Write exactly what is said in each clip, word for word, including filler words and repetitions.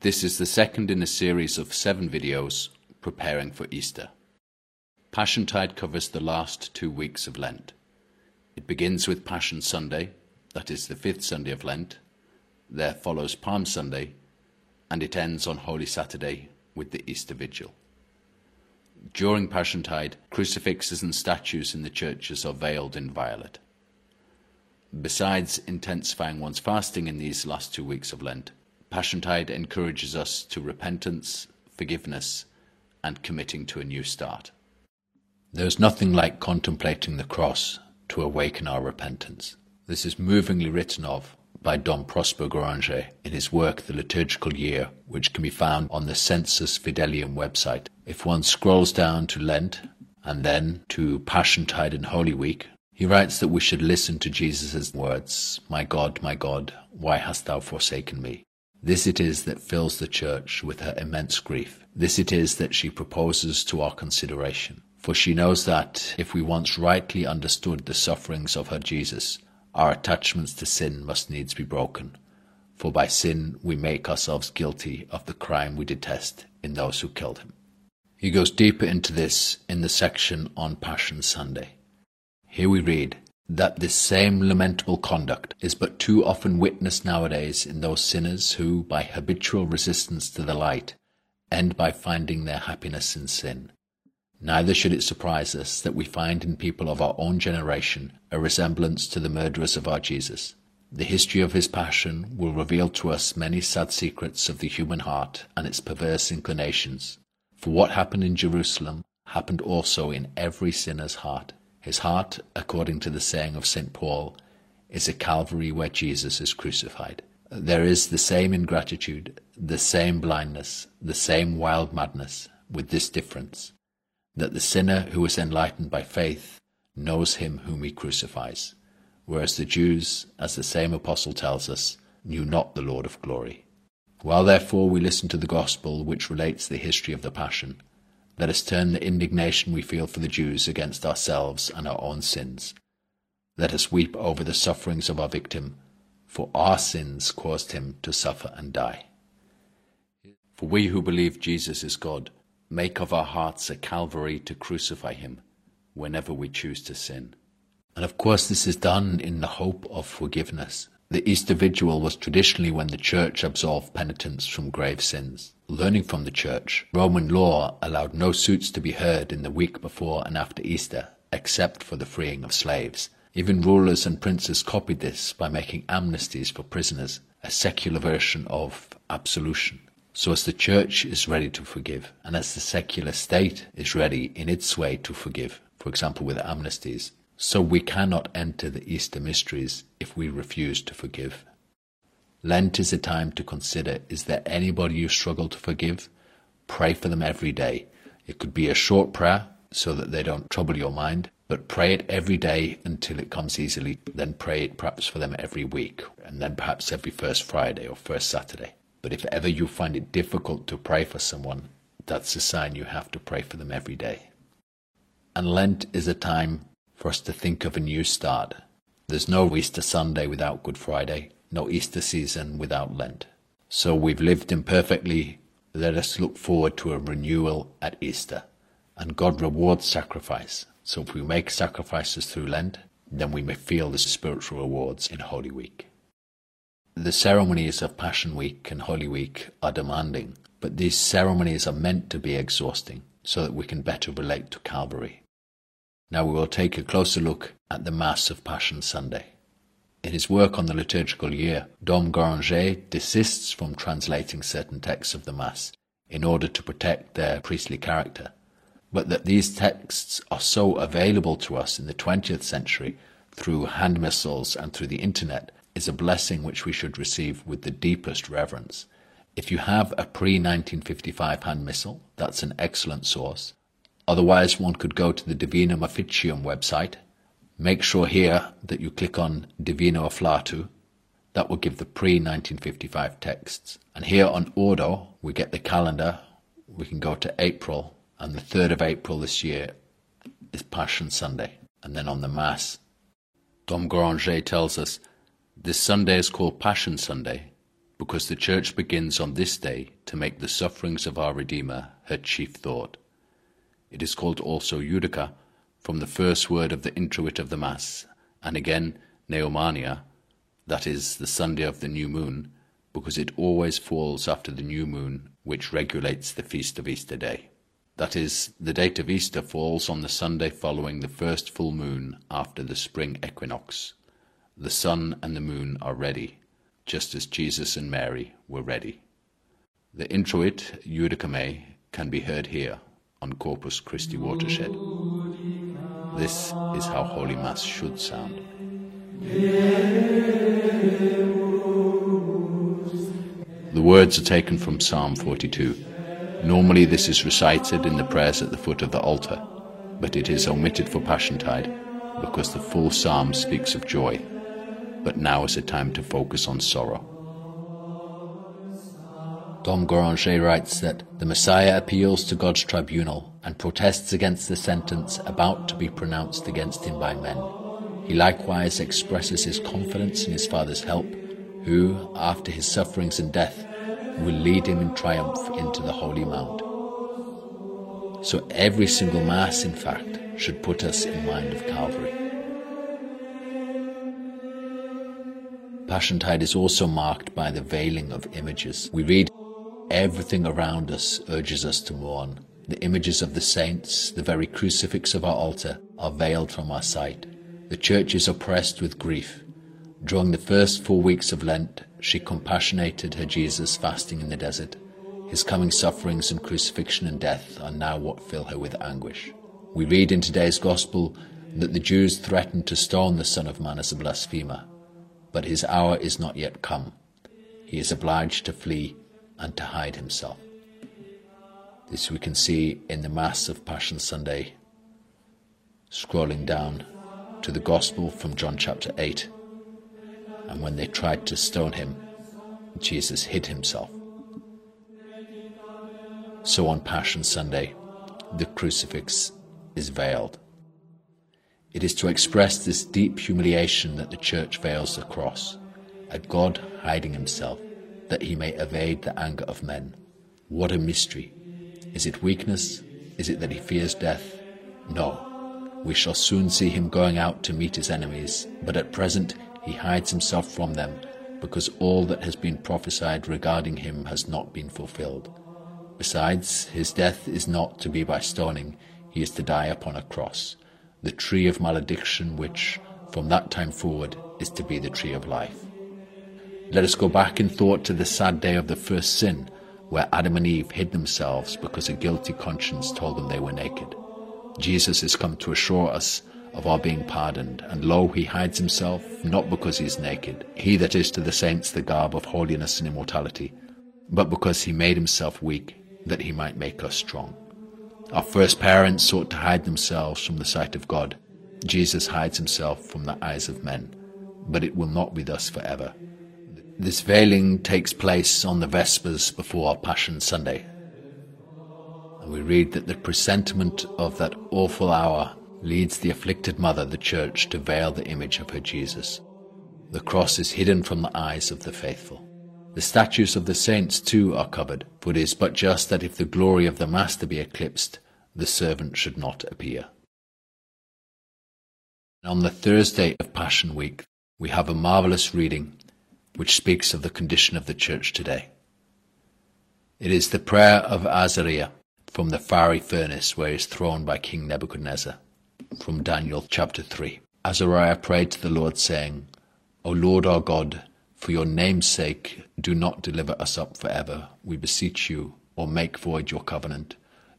This is the second in a series of seven videos preparing for Easter. Passiontide covers the last two weeks of Lent. It begins with Passion Sunday, that is the fifth Sunday of Lent, there follows Palm Sunday, and it ends on Holy Saturday with the Easter Vigil. During Passiontide, crucifixes and statues in the churches are veiled in violet. Besides intensifying one's fasting in these last two weeks of Lent, Passiontide encourages us to repentance, forgiveness, and committing to a new start. There is nothing like contemplating the cross to awaken our repentance. This is movingly written of by Dom Prosper Guéranger in his work The Liturgical Year, which can be found on the Census Fidelium website. If one scrolls down to Lent and then to Passiontide and Holy Week, he writes that we should listen to Jesus' words, "My God, my God, why hast thou forsaken me?" This it is that fills the church with her immense grief. This it is that she proposes to our consideration. For she knows that, if we once rightly understood the sufferings of her Jesus, our attachments to sin must needs be broken. For by sin we make ourselves guilty of the crime we detest in those who killed him. He goes deeper into this in the section on Passion Sunday. Here we read that this same lamentable conduct is but too often witnessed nowadays in those sinners who, by habitual resistance to the light, end by finding their happiness in sin. Neither should it surprise us that we find in people of our own generation a resemblance to the murderers of our Jesus. The history of his passion will reveal to us many sad secrets of the human heart and its perverse inclinations. For what happened in Jerusalem happened also in every sinner's heart. His heart, according to the saying of Saint Paul, is a Calvary where Jesus is crucified. There is the same ingratitude, the same blindness, the same wild madness, with this difference, that the sinner who is enlightened by faith knows him whom he crucifies, whereas the Jews, as the same apostle tells us, knew not the Lord of glory. While therefore we listen to the gospel which relates the history of the passion, let us turn the indignation we feel for the Jews against ourselves and our own sins. Let us weep over the sufferings of our victim, for our sins caused him to suffer and die. For we who believe Jesus is God, make of our hearts a Calvary to crucify him whenever we choose to sin. And of course this is done in the hope of forgiveness. The Easter Vigil was traditionally when the Church absolved penitents from grave sins. Learning from the Church, Roman law allowed no suits to be heard in the week before and after Easter, except for the freeing of slaves. Even rulers and princes copied this by making amnesties for prisoners, a secular version of absolution. So as the Church is ready to forgive, and as the secular state is ready in its way to forgive, for example with amnesties, so we cannot enter the Easter mysteries if we refuse to forgive. Lent is a time to consider, is there anybody you struggle to forgive? Pray for them every day. It could be a short prayer so that they don't trouble your mind, but pray it every day until it comes easily. Then pray it perhaps for them every week, and then perhaps every first Friday or first Saturday. But if ever you find it difficult to pray for someone, that's a sign you have to pray for them every day. And Lent is a time for us to think of a new start. There's no Easter Sunday without Good Friday, no Easter season without Lent. So we've lived imperfectly, let us look forward to a renewal at Easter. And God rewards sacrifice, so if we make sacrifices through Lent, then we may feel the spiritual rewards in Holy Week. The ceremonies of Passion Week and Holy Week are demanding, but these ceremonies are meant to be exhausting, so that we can better relate to Calvary. Now we will take a closer look at the Mass of Passion Sunday. In his work on the liturgical year, Dom Guéranger desists from translating certain texts of the Mass in order to protect their priestly character, but that these texts are so available to us in the twentieth century through hand missals and through the internet is a blessing which we should receive with the deepest reverence. If you have a pre nineteen fifty-five hand missal, that's an excellent source. Otherwise, one could go to the Divinum Officium website. Make sure here that you click on Divino Afflatu. That will give the pre nineteen fifty-five texts. And here on Ordo, we get the calendar. We can go to April, and the third of April this year is Passion Sunday. And then on the Mass, Dom Guéranger tells us, this Sunday is called Passion Sunday because the Church begins on this day to make the sufferings of our Redeemer her chief thought. It is called also Judica, from the first word of the introit of the Mass, and again Neomania, that is, the Sunday of the new moon, because it always falls after the new moon, which regulates the feast of Easter Day. That is, the date of Easter falls on the Sunday following the first full moon after the spring equinox. The sun and the moon are ready, just as Jesus and Mary were ready. The introit, Judica Mei, can be heard here, on Corpus Christi Watershed. This is how Holy Mass should sound. The words are taken from Psalm forty-two. Normally this is recited in the prayers at the foot of the altar, but it is omitted for Passiontide, because the full psalm speaks of joy. But now is a time to focus on sorrow. Dom Guéranger writes that the Messiah appeals to God's tribunal and protests against the sentence about to be pronounced against him by men. He likewise expresses his confidence in his Father's help, who, after his sufferings and death, will lead him in triumph into the Holy Mount. So every single Mass, in fact, should put us in mind of Calvary. Passiontide is also marked by the veiling of images. We read, everything around us urges us to mourn. The images of the saints, the very crucifix of our altar, are veiled from our sight. The Church is oppressed with grief. During the first four weeks of Lent, she compassionated her Jesus fasting in the desert. His coming sufferings and crucifixion and death are now what fill her with anguish. We read in today's Gospel that the Jews threatened to stone the Son of Man as a blasphemer, but his hour is not yet come. He is obliged to flee and to hide himself. This we can see in the Mass of Passion Sunday, scrolling down to the Gospel from John chapter eight. And when they tried to stone him, Jesus hid himself. So on Passion Sunday, the crucifix is veiled. It is to express this deep humiliation that the Church veils the cross, a God hiding himself, that he may evade the anger of men. What a mystery! Is it weakness? Is it that he fears death? No. We shall soon see him going out to meet his enemies, but at present he hides himself from them, because all that has been prophesied regarding him has not been fulfilled. Besides, his death is not to be by stoning, he is to die upon a cross, the tree of malediction which, from that time forward, is to be the tree of life. Let us go back in thought to the sad day of the first sin, where Adam and Eve hid themselves because a guilty conscience told them they were naked. Jesus has come to assure us of our being pardoned, and lo, he hides himself, not because he is naked, he that is to the saints the garb of holiness and immortality, but because he made himself weak, that he might make us strong. Our first parents sought to hide themselves from the sight of God. Jesus hides himself from the eyes of men, but it will not be thus forever. This veiling takes place on the Vespers before Passion Sunday, and we read that the presentiment of that awful hour leads the afflicted mother, the Church, to veil the image of her Jesus. The cross is hidden from the eyes of the faithful. The statues of the saints, too, are covered, for it is but just that if the glory of the Master be eclipsed, the servant should not appear. On the Thursday of Passion Week, we have a marvellous reading which speaks of the condition of the Church today. It is the prayer of Azariah from the fiery furnace where he is thrown by King Nebuchadnezzar. From Daniel chapter three. Azariah prayed to the Lord, saying, O Lord our God, for your name's sake, do not deliver us up forever, we beseech you, or make void your covenant.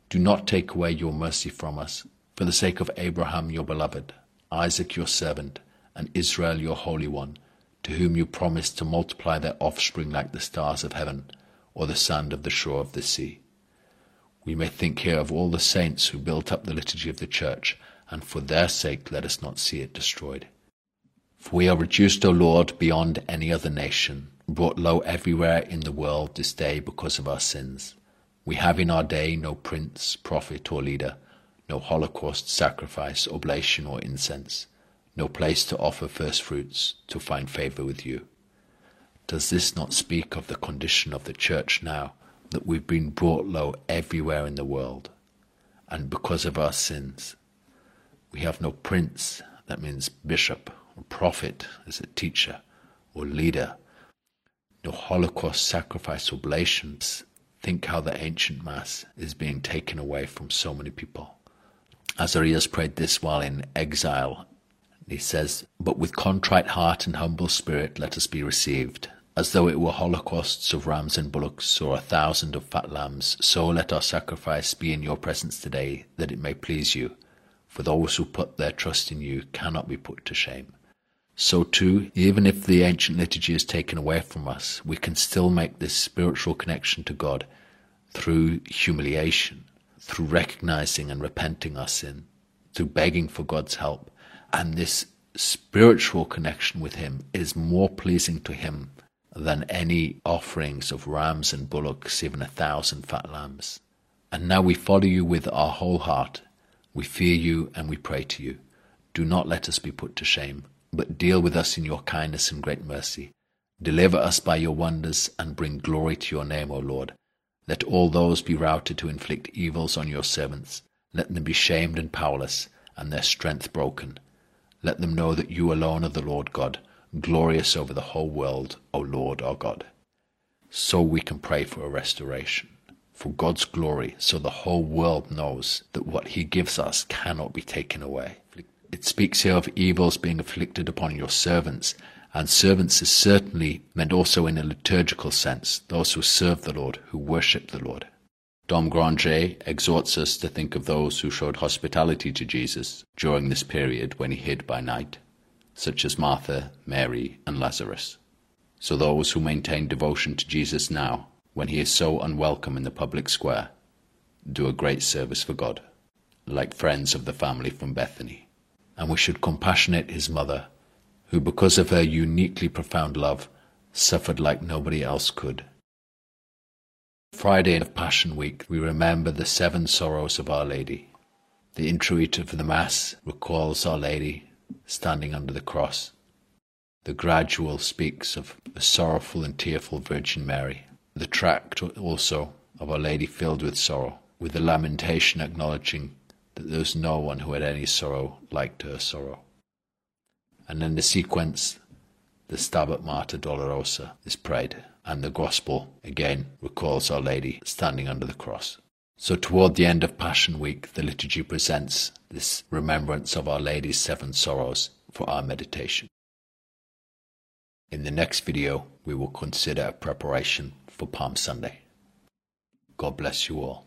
Do not take away your mercy from us, for the sake of Abraham your beloved, Isaac your servant, and Israel your holy one, to whom you promised to multiply their offspring like the stars of heaven, or the sand of the shore of the sea. We may think here of all the saints who built up the liturgy of the Church, and for their sake let us not see it destroyed. For we are reduced, O Lord, beyond any other nation, brought low everywhere in the world this day because of our sins. We have in our day no prince, prophet, or leader, no holocaust, sacrifice, oblation, or incense, no place to offer first fruits, to find favour with you. Does this not speak of the condition of the Church now, that we've been brought low everywhere in the world, and because of our sins? We have no prince, that means bishop, or prophet as a teacher, or leader, no Holocaust sacrifice oblations. Think how the ancient Mass is being taken away from so many people. Azariah's prayed this while in exile. He says, "But with contrite heart and humble spirit let us be received. As though it were holocausts of rams and bullocks, or a thousand of fat lambs, so let our sacrifice be in your presence today, that it may please you. For those who put their trust in you cannot be put to shame." So too, even if the ancient liturgy is taken away from us, we can still make this spiritual connection to God through humiliation, through recognizing and repenting our sin, through begging for God's help. And this spiritual connection with Him is more pleasing to Him than any offerings of rams and bullocks, even a thousand fat lambs. And now we follow you with our whole heart. We fear you and we pray to you. Do not let us be put to shame, but deal with us in your kindness and great mercy. Deliver us by your wonders and bring glory to your name, O Lord. Let all those be routed who inflict evils on your servants. Let them be shamed and powerless, and their strength broken. Let them know that you alone are the Lord God, glorious over the whole world, O Lord our God. So we can pray for a restoration, for God's glory, so the whole world knows that what He gives us cannot be taken away. It speaks here of evils being afflicted upon your servants, and servants is certainly meant also in a liturgical sense, those who serve the Lord, who worship the Lord. Dom Granger exhorts us to think of those who showed hospitality to Jesus during this period when He hid by night, such as Martha, Mary, and Lazarus. So those who maintain devotion to Jesus now, when He is so unwelcome in the public square, do a great service for God, like friends of the family from Bethany. And we should compassionate His mother, who because of her uniquely profound love, suffered like nobody else could. Friday of Passion Week, we remember the seven sorrows of Our Lady. The introit of the Mass recalls Our Lady standing under the cross. The gradual speaks of the sorrowful and tearful Virgin Mary. The tract also of Our Lady filled with sorrow, with the lamentation acknowledging that there was no one who had any sorrow like her sorrow. And in the sequence, the Stabat Mater dolorosa is prayed, and the Gospel again recalls Our Lady standing under the cross. So toward the end of Passion Week, the liturgy presents this remembrance of Our Lady's seven sorrows for our meditation. In the next video, we will consider a preparation for Palm Sunday. God bless you all.